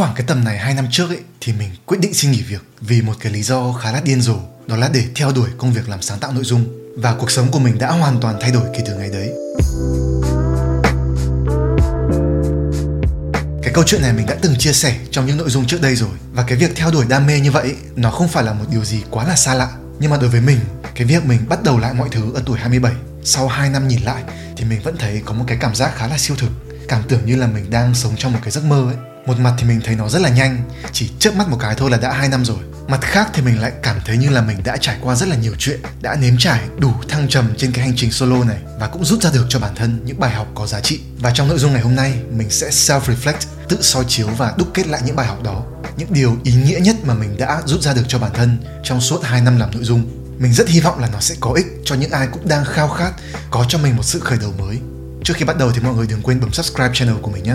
khoảng cái tầm này 2 năm trước ấy, thì mình quyết định xin nghỉ việc vì một cái lý do khá là điên rồ, đó là để theo đuổi công việc làm sáng tạo nội dung. Và cuộc sống của mình đã hoàn toàn thay đổi kể từ ngày đấy. Cái câu chuyện này mình đã từng chia sẻ trong những nội dung trước đây rồi. Và cái việc theo đuổi đam mê như vậy ấy, nó không phải là một điều gì quá là xa lạ. Nhưng mà đối với mình, cái việc mình bắt đầu lại mọi thứ ở tuổi 27, sau 2 năm nhìn lại thì mình vẫn thấy có một cái cảm giác khá là siêu thực. Cảm tưởng như là mình đang sống trong một cái giấc mơ ấy. Một mặt thì mình thấy nó rất là nhanh, chỉ chớp mắt một cái thôi là đã 2 năm rồi. Mặt khác thì mình lại cảm thấy như là mình đã trải qua rất là nhiều chuyện, đã nếm trải đủ thăng trầm trên cái hành trình solo này và cũng rút ra được cho bản thân những bài học có giá trị. Và trong nội dung ngày hôm nay, mình sẽ self-reflect, tự soi chiếu và đúc kết lại những bài học đó, những điều ý nghĩa nhất mà mình đã rút ra được cho bản thân trong suốt 2 năm làm nội dung. Mình rất hy vọng là nó sẽ có ích cho những ai cũng đang khao khát có cho mình một sự khởi đầu mới. Trước khi bắt đầu thì mọi người đừng quên bấm subscribe channel của mình nhé.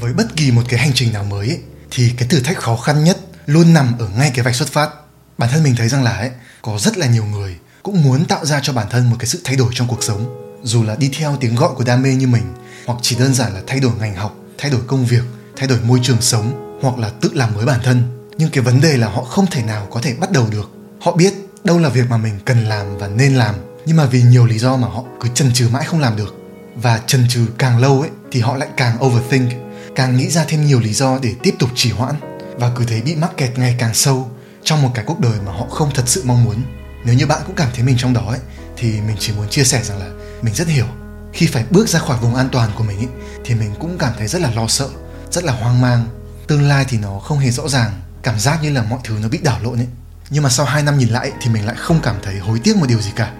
Với bất kỳ một cái hành trình nào mới ấy, thì cái thử thách khó khăn nhất luôn nằm ở ngay cái vạch xuất phát. Bản thân mình thấy rằng là có rất là nhiều người cũng muốn tạo ra cho bản thân một cái sự thay đổi trong cuộc sống, dù là đi theo tiếng gọi của đam mê như mình, hoặc chỉ đơn giản là thay đổi ngành học, thay đổi công việc, thay đổi môi trường sống, hoặc là tự làm mới bản thân. Nhưng cái vấn đề là họ không thể nào có thể bắt đầu được. Họ biết đâu là việc mà mình cần làm và nên làm, nhưng mà vì nhiều lý do mà họ cứ chần chừ mãi không làm được. Và chần chừ càng lâu ấy thì họ lại càng overthink, càng nghĩ ra thêm nhiều lý do để tiếp tục trì hoãn, và cứ thấy bị mắc kẹt ngày càng sâu trong một cái cuộc đời mà họ không thật sự mong muốn. Nếu như bạn cũng cảm thấy mình trong đó ấy, thì mình chỉ muốn chia sẻ rằng là mình rất hiểu. Khi phải bước ra khỏi vùng an toàn của mình ấy, thì mình cũng cảm thấy rất là lo sợ, rất là hoang mang. Tương lai thì nó không hề rõ ràng, cảm giác như là mọi thứ nó bị đảo lộn ấy. Nhưng mà sau 2 năm nhìn lại ấy, thì mình lại không cảm thấy hối tiếc một điều gì cả.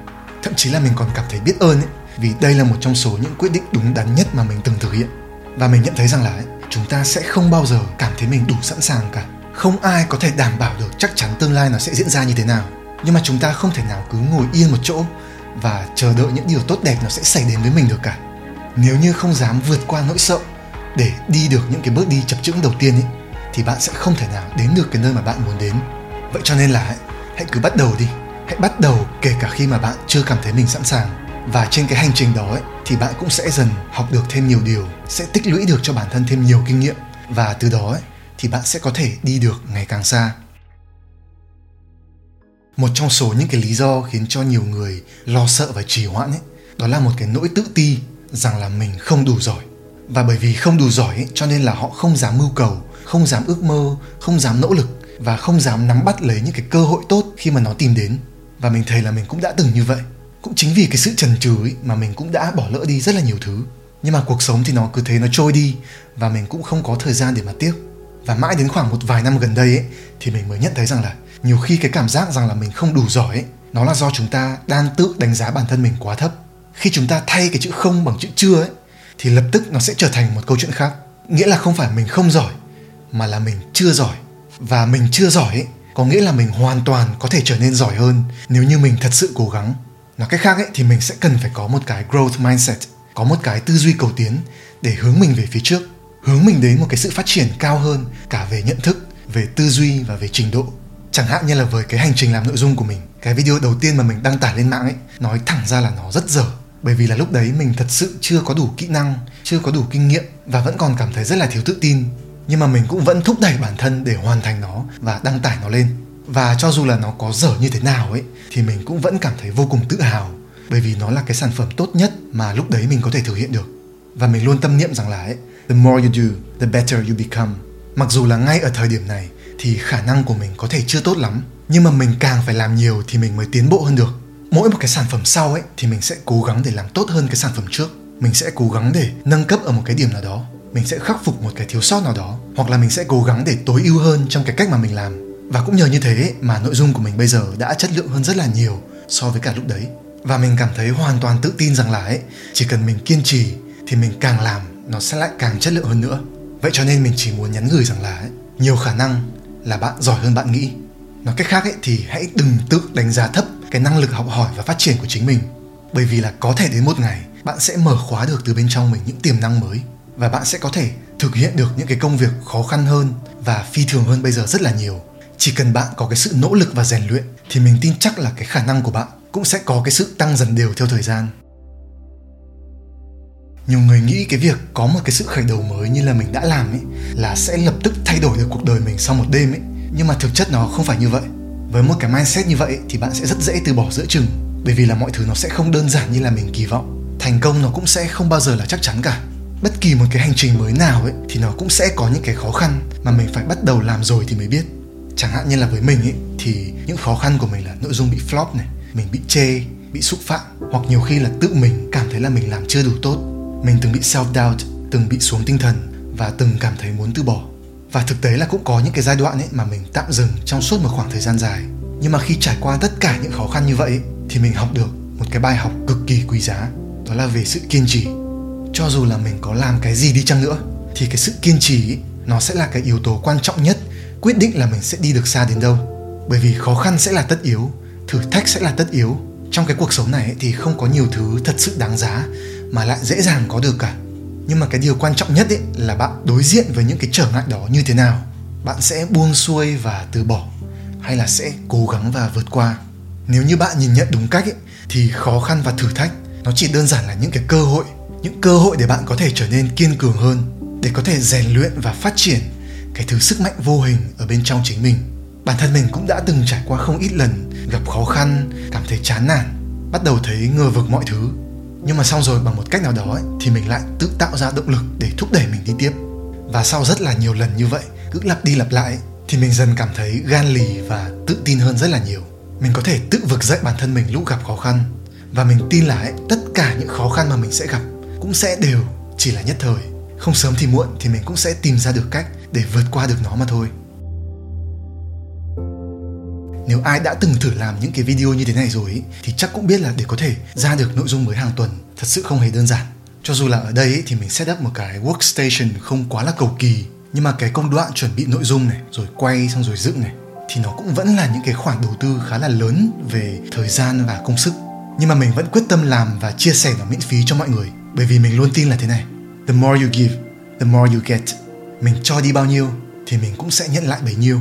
Thậm chí là mình còn cảm thấy biết ơn ấy, vì đây là một trong số những quyết định đúng đắn nhất mà mình từng thực hiện. Và mình nhận thấy rằng là chúng ta sẽ không bao giờ cảm thấy mình đủ sẵn sàng cả. Không ai có thể đảm bảo được chắc chắn tương lai nó sẽ diễn ra như thế nào. Nhưng mà chúng ta không thể nào cứ ngồi yên một chỗ và chờ đợi những điều tốt đẹp nó sẽ xảy đến với mình được cả. Nếu như không dám vượt qua nỗi sợ để đi được những cái bước đi chập chững đầu tiên ấy, thì bạn sẽ không thể nào đến được cái nơi mà bạn muốn đến. Vậy cho nên là hãy cứ bắt đầu đi. Hãy bắt đầu kể cả khi mà bạn chưa cảm thấy mình sẵn sàng. Và trên cái hành trình đó thì bạn cũng sẽ dần học được thêm nhiều điều, sẽ tích lũy được cho bản thân thêm nhiều kinh nghiệm. Và từ đó thì bạn sẽ có thể đi được ngày càng xa. Một trong số những cái lý do khiến cho nhiều người lo sợ và trì hoãn đó là một cái nỗi tự ti rằng là mình không đủ giỏi. Và bởi vì không đủ giỏi cho nên là họ không dám mưu cầu, không dám ước mơ, không dám nỗ lực, và không dám nắm bắt lấy những cái cơ hội tốt khi mà nó tìm đến. Và mình thấy là mình cũng đã từng như vậy. Cũng chính vì cái sự chần chừ mà mình cũng đã bỏ lỡ đi rất là nhiều thứ. Nhưng mà cuộc sống thì nó cứ thế nó trôi đi, và mình cũng không có thời gian để mà tiếc. Và mãi đến khoảng một vài năm gần đây thì mình mới nhận thấy rằng là nhiều khi cái cảm giác rằng là mình không đủ giỏi nó là do chúng ta đang tự đánh giá bản thân mình quá thấp. Khi chúng ta thay cái chữ không bằng chữ chưa thì lập tức nó sẽ trở thành một câu chuyện khác. Nghĩa là không phải mình không giỏi, mà là mình chưa giỏi. Và mình chưa giỏi có nghĩa là mình hoàn toàn có thể trở nên giỏi hơn nếu như mình thật sự cố gắng. Nói cách khác thì mình sẽ cần phải có một cái growth mindset, có một cái tư duy cầu tiến để hướng mình về phía trước, hướng mình đến một cái sự phát triển cao hơn cả về nhận thức, về tư duy và về trình độ. Chẳng hạn như là với cái hành trình làm nội dung của mình, cái video đầu tiên mà mình đăng tải lên mạng nói thẳng ra là nó rất dở, bởi vì là lúc đấy mình thật sự chưa có đủ kỹ năng, chưa có đủ kinh nghiệm và vẫn còn cảm thấy rất là thiếu tự tin. Nhưng mà mình cũng vẫn thúc đẩy bản thân để hoàn thành nó và đăng tải nó lên. Và cho dù là nó có dở như thế nào thì mình cũng vẫn cảm thấy vô cùng tự hào, bởi vì nó là cái sản phẩm tốt nhất mà lúc đấy mình có thể thực hiện được. Và mình luôn tâm niệm rằng là the more you do, the better you become. Mặc dù là ngay ở thời điểm này thì khả năng của mình có thể chưa tốt lắm, nhưng mà mình càng phải làm nhiều thì mình mới tiến bộ hơn được. Mỗi một cái sản phẩm sau thì mình sẽ cố gắng để làm tốt hơn cái sản phẩm trước. Mình sẽ cố gắng để nâng cấp ở một cái điểm nào đó, mình sẽ khắc phục một cái thiếu sót nào đó, hoặc là mình sẽ cố gắng để tối ưu hơn trong cái cách mà mình làm. Và cũng nhờ như thế mà nội dung của mình bây giờ đã chất lượng hơn rất là nhiều so với cả lúc đấy. Và mình cảm thấy hoàn toàn tự tin rằng là chỉ cần mình kiên trì thì mình càng làm nó sẽ lại càng chất lượng hơn nữa. Vậy cho nên mình chỉ muốn nhắn gửi rằng là nhiều khả năng là bạn giỏi hơn bạn nghĩ. Nói cách khác thì hãy đừng tự đánh giá thấp cái năng lực học hỏi và phát triển của chính mình, bởi vì là có thể đến một ngày bạn sẽ mở khóa được từ bên trong mình những tiềm năng mới, và bạn sẽ có thể thực hiện được những cái công việc khó khăn hơn và phi thường hơn bây giờ rất là nhiều. Chỉ cần bạn có cái sự nỗ lực và rèn luyện thì mình tin chắc là cái khả năng của bạn cũng sẽ có cái sự tăng dần đều theo thời gian. Nhiều người nghĩ cái việc có một cái sự khởi đầu mới như là mình đã làm ấy là sẽ lập tức thay đổi được cuộc đời mình sau một đêm ấy, nhưng mà thực chất nó không phải như vậy. Với một cái mindset như vậy thì bạn sẽ rất dễ từ bỏ giữa chừng, bởi vì là mọi thứ nó sẽ không đơn giản như là mình kỳ vọng. Thành công nó cũng sẽ không bao giờ là chắc chắn cả. Bất kỳ một cái hành trình mới nào ấy thì nó cũng sẽ có những cái khó khăn mà mình phải bắt đầu làm rồi thì mới biết. Chẳng hạn như là với mình ấy thì những khó khăn của mình là nội dung bị flop này, mình bị chê, bị xúc phạm, hoặc nhiều khi là tự mình cảm thấy là mình làm chưa đủ tốt. Mình từng bị self-doubt, từng bị xuống tinh thần và từng cảm thấy muốn từ bỏ. Và thực tế là cũng có những cái giai đoạn ấy mà mình tạm dừng trong suốt một khoảng thời gian dài. Nhưng mà khi trải qua tất cả những khó khăn như vậy ấy, thì mình học được một cái bài học cực kỳ quý giá, đó là về sự kiên trì. Cho dù là mình có làm cái gì đi chăng nữa thì cái sự kiên trì ấy, nó sẽ là cái yếu tố quan trọng nhất quyết định là mình sẽ đi được xa đến đâu. Bởi vì khó khăn sẽ là tất yếu, thử thách sẽ là tất yếu. Trong cái cuộc sống này ấy, thì không có nhiều thứ thật sự đáng giá mà lại dễ dàng có được cả. Nhưng mà cái điều quan trọng nhất ấy là bạn đối diện với những cái trở ngại đó như thế nào. Bạn sẽ buông xuôi và từ bỏ, hay là sẽ cố gắng và vượt qua. Nếu như bạn nhìn nhận đúng cách ấy, thì khó khăn và thử thách nó chỉ đơn giản là những cái cơ hội. Những cơ hội để bạn có thể trở nên kiên cường hơn, để có thể rèn luyện và phát triển cái thứ sức mạnh vô hình ở bên trong chính mình. Bản thân mình cũng đã từng trải qua không ít lần gặp khó khăn, cảm thấy chán nản, bắt đầu thấy ngờ vực mọi thứ. Nhưng mà xong rồi bằng một cách nào đó ấy, thì mình lại tự tạo ra động lực để thúc đẩy mình đi tiếp. Và sau rất là nhiều lần như vậy, cứ lặp đi lặp lại ấy, thì mình dần cảm thấy gan lì và tự tin hơn rất là nhiều. Mình có thể tự vực dậy bản thân mình lúc gặp khó khăn. Và mình tin là ấy, tất cả những khó khăn mà mình sẽ gặp cũng sẽ đều chỉ là nhất thời. Không sớm thì muộn thì mình cũng sẽ tìm ra được cách để vượt qua được nó mà thôi. Nếu ai đã từng thử làm những cái video như thế này rồi ấy, thì chắc cũng biết là để có thể ra được nội dung mới hàng tuần thật sự không hề đơn giản. Cho dù là ở đây ấy, thì mình set up một cái workstation không quá là cầu kỳ, nhưng mà cái công đoạn chuẩn bị nội dung này, rồi quay xong rồi dựng này, thì nó cũng vẫn là những cái khoản đầu tư khá là lớn về thời gian và công sức. Nhưng mà mình vẫn quyết tâm làm và chia sẻ nó miễn phí cho mọi người, bởi vì mình luôn tin là thế này: the more you give, the more you get. Mình cho đi bao nhiêu thì mình cũng sẽ nhận lại bấy nhiêu.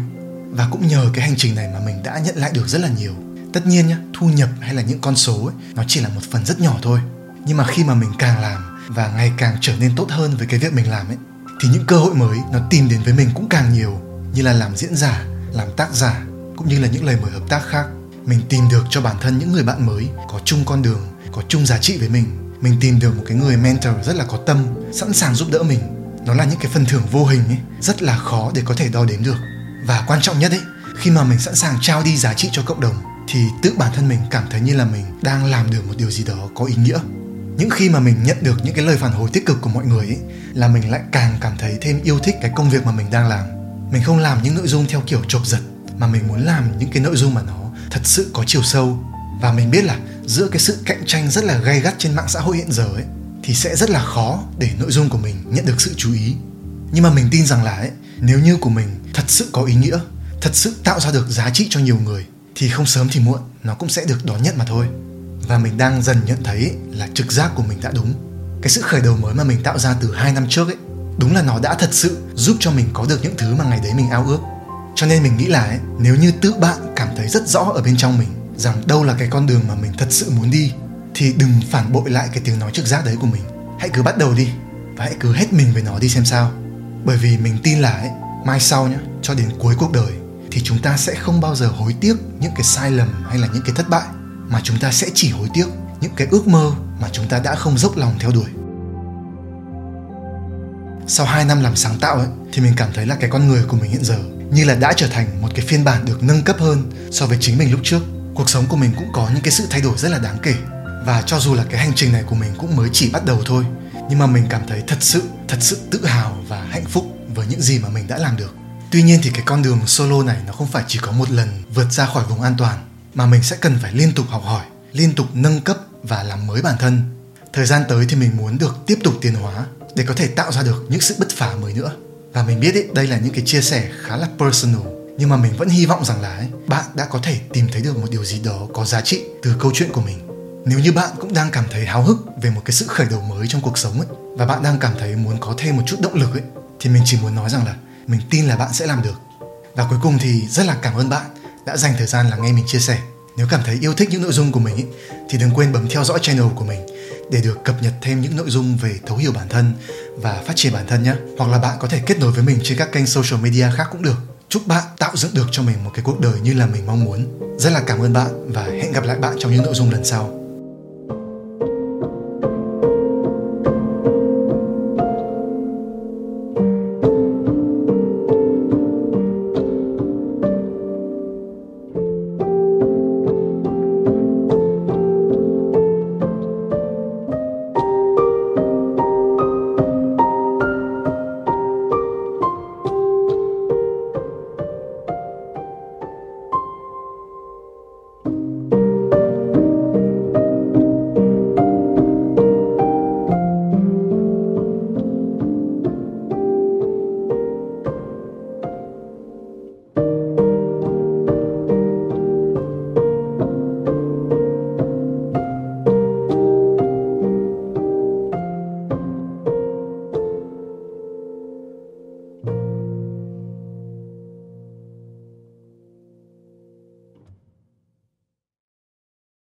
Và cũng nhờ cái hành trình này mà mình đã nhận lại được rất là nhiều. Tất nhiên nhá, thu nhập hay là những con số ấy, nó chỉ là một phần rất nhỏ thôi. Nhưng mà khi mà mình càng làm và ngày càng trở nên tốt hơn với cái việc mình làm ấy, thì những cơ hội mới nó tìm đến với mình cũng càng nhiều. Như là làm diễn giả, làm tác giả, cũng như là những lời mời hợp tác khác. Mình tìm được cho bản thân những người bạn mới, có chung con đường, có chung giá trị với mình. Mình tìm được một cái người mentor rất là có tâm, sẵn sàng giúp đỡ mình. Nó là những cái phần thưởng vô hình ấy, rất là khó để có thể đo đếm được. Và quan trọng nhất ấy, khi mà mình sẵn sàng trao đi giá trị cho cộng đồng thì tự bản thân mình cảm thấy như là mình đang làm được một điều gì đó có ý nghĩa. Những khi mà mình nhận được những cái lời phản hồi tích cực của mọi người ấy, là mình lại càng cảm thấy thêm yêu thích cái công việc mà mình đang làm. Mình không làm những nội dung theo kiểu chộp giật, mà mình muốn làm những cái nội dung mà nó thật sự có chiều sâu. Và mình biết là giữa cái sự cạnh tranh rất là gay gắt trên mạng xã hội hiện giờ ấy, thì sẽ rất là khó để nội dung của mình nhận được sự chú ý. Nhưng mà mình tin rằng là ấy, nếu như của mình thật sự có ý nghĩa, thật sự tạo ra được giá trị cho nhiều người, thì không sớm thì muộn nó cũng sẽ được đón nhận mà thôi. Và mình đang dần nhận thấy là trực giác của mình đã đúng. Cái sự khởi đầu mới mà mình tạo ra từ 2 năm trước ấy, đúng là nó đã thật sự giúp cho mình có được những thứ mà ngày đấy mình ao ước. Cho nên mình nghĩ là ấy, nếu như tự bạn cảm thấy rất rõ ở bên trong mình rằng đâu là cái con đường mà mình thật sự muốn đi, thì đừng phản bội lại cái tiếng nói trực giác đấy của mình. Hãy cứ bắt đầu đi, và hãy cứ hết mình với nó đi xem sao. Bởi vì mình tin là ấy, mai sau nhá, cho đến cuối cuộc đời thì chúng ta sẽ không bao giờ hối tiếc những cái sai lầm hay là những cái thất bại, mà chúng ta sẽ chỉ hối tiếc những cái ước mơ mà chúng ta đã không dốc lòng theo đuổi. Sau 2 năm làm sáng tạo ấy, thì mình cảm thấy là cái con người của mình hiện giờ như là đã trở thành một cái phiên bản được nâng cấp hơn so với chính mình lúc trước. Cuộc sống của mình cũng có những cái sự thay đổi rất là đáng kể. Và cho dù là cái hành trình này của mình cũng mới chỉ bắt đầu thôi, nhưng mà mình cảm thấy thật sự tự hào và hạnh phúc với những gì mà mình đã làm được. Tuy nhiên thì cái con đường solo này nó không phải chỉ có một lần vượt ra khỏi vùng an toàn, mà mình sẽ cần phải liên tục học hỏi, liên tục nâng cấp và làm mới bản thân. Thời gian tới thì mình muốn được tiếp tục tiến hóa để có thể tạo ra được những sự bứt phá mới nữa. Và mình biết ấy, đây là những cái chia sẻ khá là personal, nhưng mà mình vẫn hy vọng rằng là ấy, bạn đã có thể tìm thấy được một điều gì đó có giá trị từ câu chuyện của mình. Nếu như bạn cũng đang cảm thấy háo hức về một cái sự khởi đầu mới trong cuộc sống ấy, và bạn đang cảm thấy muốn có thêm một chút động lực ấy, thì mình chỉ muốn nói rằng là mình tin là bạn sẽ làm được. Và cuối cùng thì rất là cảm ơn bạn đã dành thời gian lắng nghe mình chia sẻ. Nếu cảm thấy yêu thích những nội dung của mình ấy, thì đừng quên bấm theo dõi channel của mình để được cập nhật thêm những nội dung về thấu hiểu bản thân và phát triển bản thân nhé. Hoặc là bạn có thể kết nối với mình trên các kênh social media khác cũng được. Chúc bạn tạo dựng được cho mình một cái cuộc đời như là mình mong muốn. Rất là cảm ơn bạn và hẹn gặp lại bạn trong những nội dung lần sau.